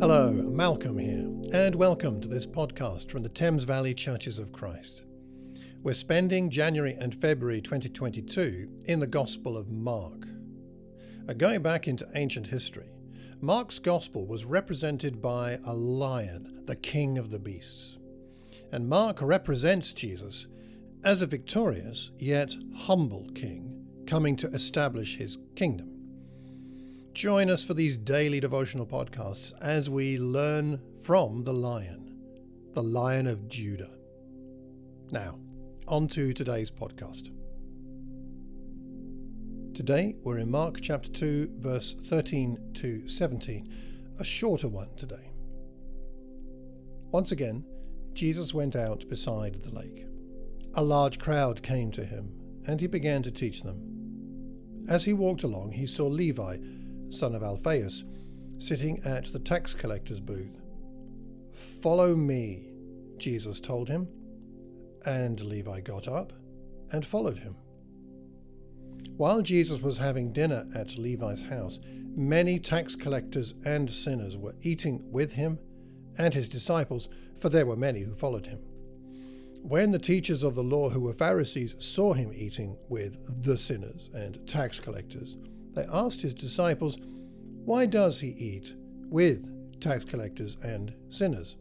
Hello, Malcolm here, and welcome to this podcast from the Thames Valley Churches of Christ. We're spending January and February 2022 in the Gospel of Mark. Going back into ancient history, Mark's Gospel was represented by a lion, the king of the beasts. And Mark represents Jesus as a victorious yet humble king coming to establish his kingdom. Join us for these daily devotional podcasts as we learn from the Lion of Judah. Now, on to today's podcast. Today we're in Mark chapter 2, verse 13 to 17, a shorter one today. Once again, Jesus went out beside the lake. A large crowd came to him, and he began to teach them. As he walked along, he saw Levi, son of Alphaeus, sitting at the tax collector's booth. "Follow me," Jesus told him, and Levi got up and followed him. While Jesus was having dinner at Levi's house, many tax collectors and sinners were eating with him and his disciples, for there were many who followed him. When the teachers of the law, who were Pharisees, saw him eating with the sinners and tax collectors, they asked his disciples, "Why does he eat with tax collectors and sinners?"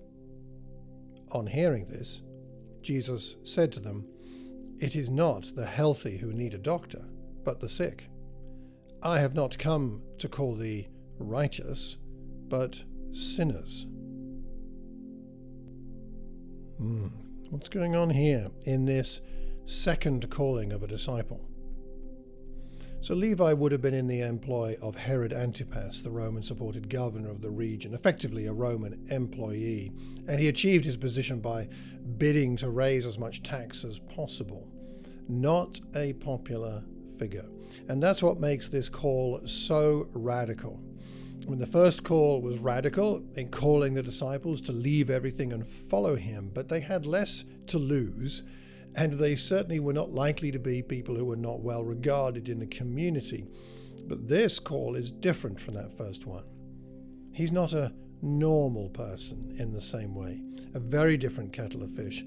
On hearing this, Jesus said to them, "It is not the healthy who need a doctor, but the sick. I have not come to call the righteous, but sinners." What's going on here in this second calling of a disciple? So Levi would have been in the employ of Herod Antipas, the Roman-supported governor of the region, effectively a Roman employee, and he achieved his position by bidding to raise as much tax as possible. Not a popular figure. And that's what makes this call so radical. When the first call was radical in calling the disciples to leave everything and follow him, but they had less to lose, and they certainly were not likely to be people who were not well regarded in the community. But this call is different from that first one. He's not a normal person in the same way, a very different kettle of fish.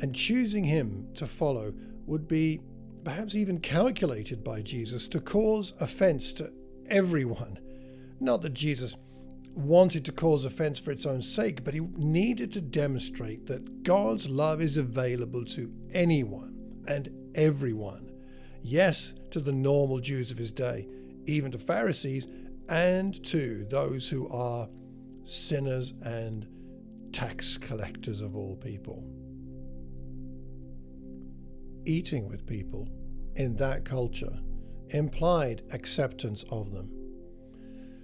And choosing him to follow would be perhaps even calculated by Jesus to cause offense to everyone. Not that Jesus wanted to cause offense for its own sake, but he needed to demonstrate that God's love is available to anyone and everyone. Yes, to the normal Jews of his day, even to Pharisees, and to those who are sinners and tax collectors of all people. Eating with people in that culture implied acceptance of them,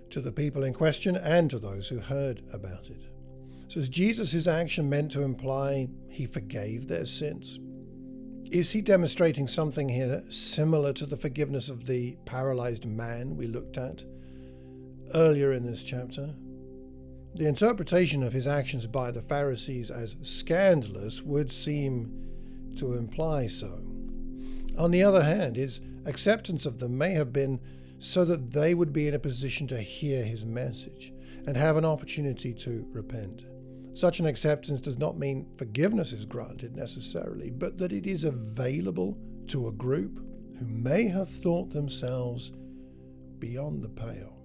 to the people in question and to those who heard about it. So is Jesus' action meant to imply he forgave their sins? Is he demonstrating something here similar to the forgiveness of the paralyzed man we looked at earlier in this chapter? The interpretation of his actions by the Pharisees as scandalous would seem to imply so. On the other hand, his acceptance of them may have been so that they would be in a position to hear his message and have an opportunity to repent. Such an acceptance does not mean forgiveness is granted necessarily, but that it is available to a group who may have thought themselves beyond the pale,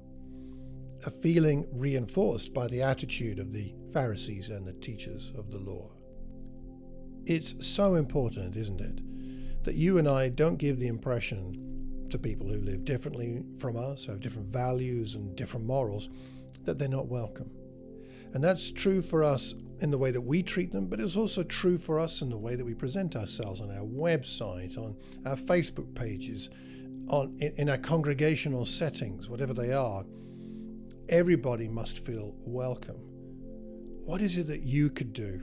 a feeling reinforced by the attitude of the Pharisees and the teachers of the law. It's so important, isn't it, that you and I don't give the impression to people who live differently from us, have different values and different morals, that they're not welcome. And that's true for us in the way that we treat them, but it's also true for us in the way that we present ourselves on our website, on our Facebook pages, in our congregational settings, whatever they are. Everybody must feel welcome. What is it that you could do,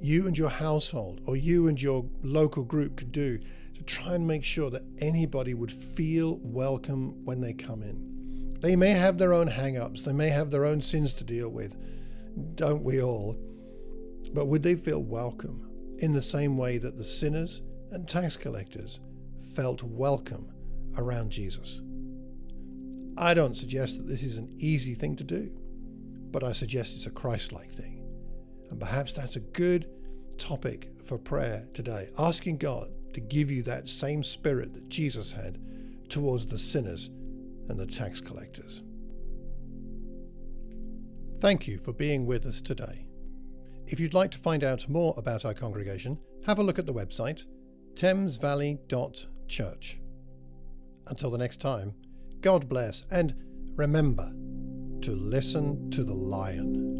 you and your household, or you and your local group could do, to try and make sure that anybody would feel welcome when they come in? They may have their own hang-ups, they may have their own sins to deal with, don't we all? But would they feel welcome in the same way that the sinners and tax collectors felt welcome around Jesus? I don't suggest that this is an easy thing to do. but I suggest it's a Christ-like thing. And perhaps that's a good topic for prayer today, asking God to give you that same spirit that Jesus had towards the sinners and the tax collectors. Thank you for being with us today. If you'd like to find out more about our congregation, have a look at the website, thamesvalley.church. Until the next time, God bless, and remember to listen to the Lion.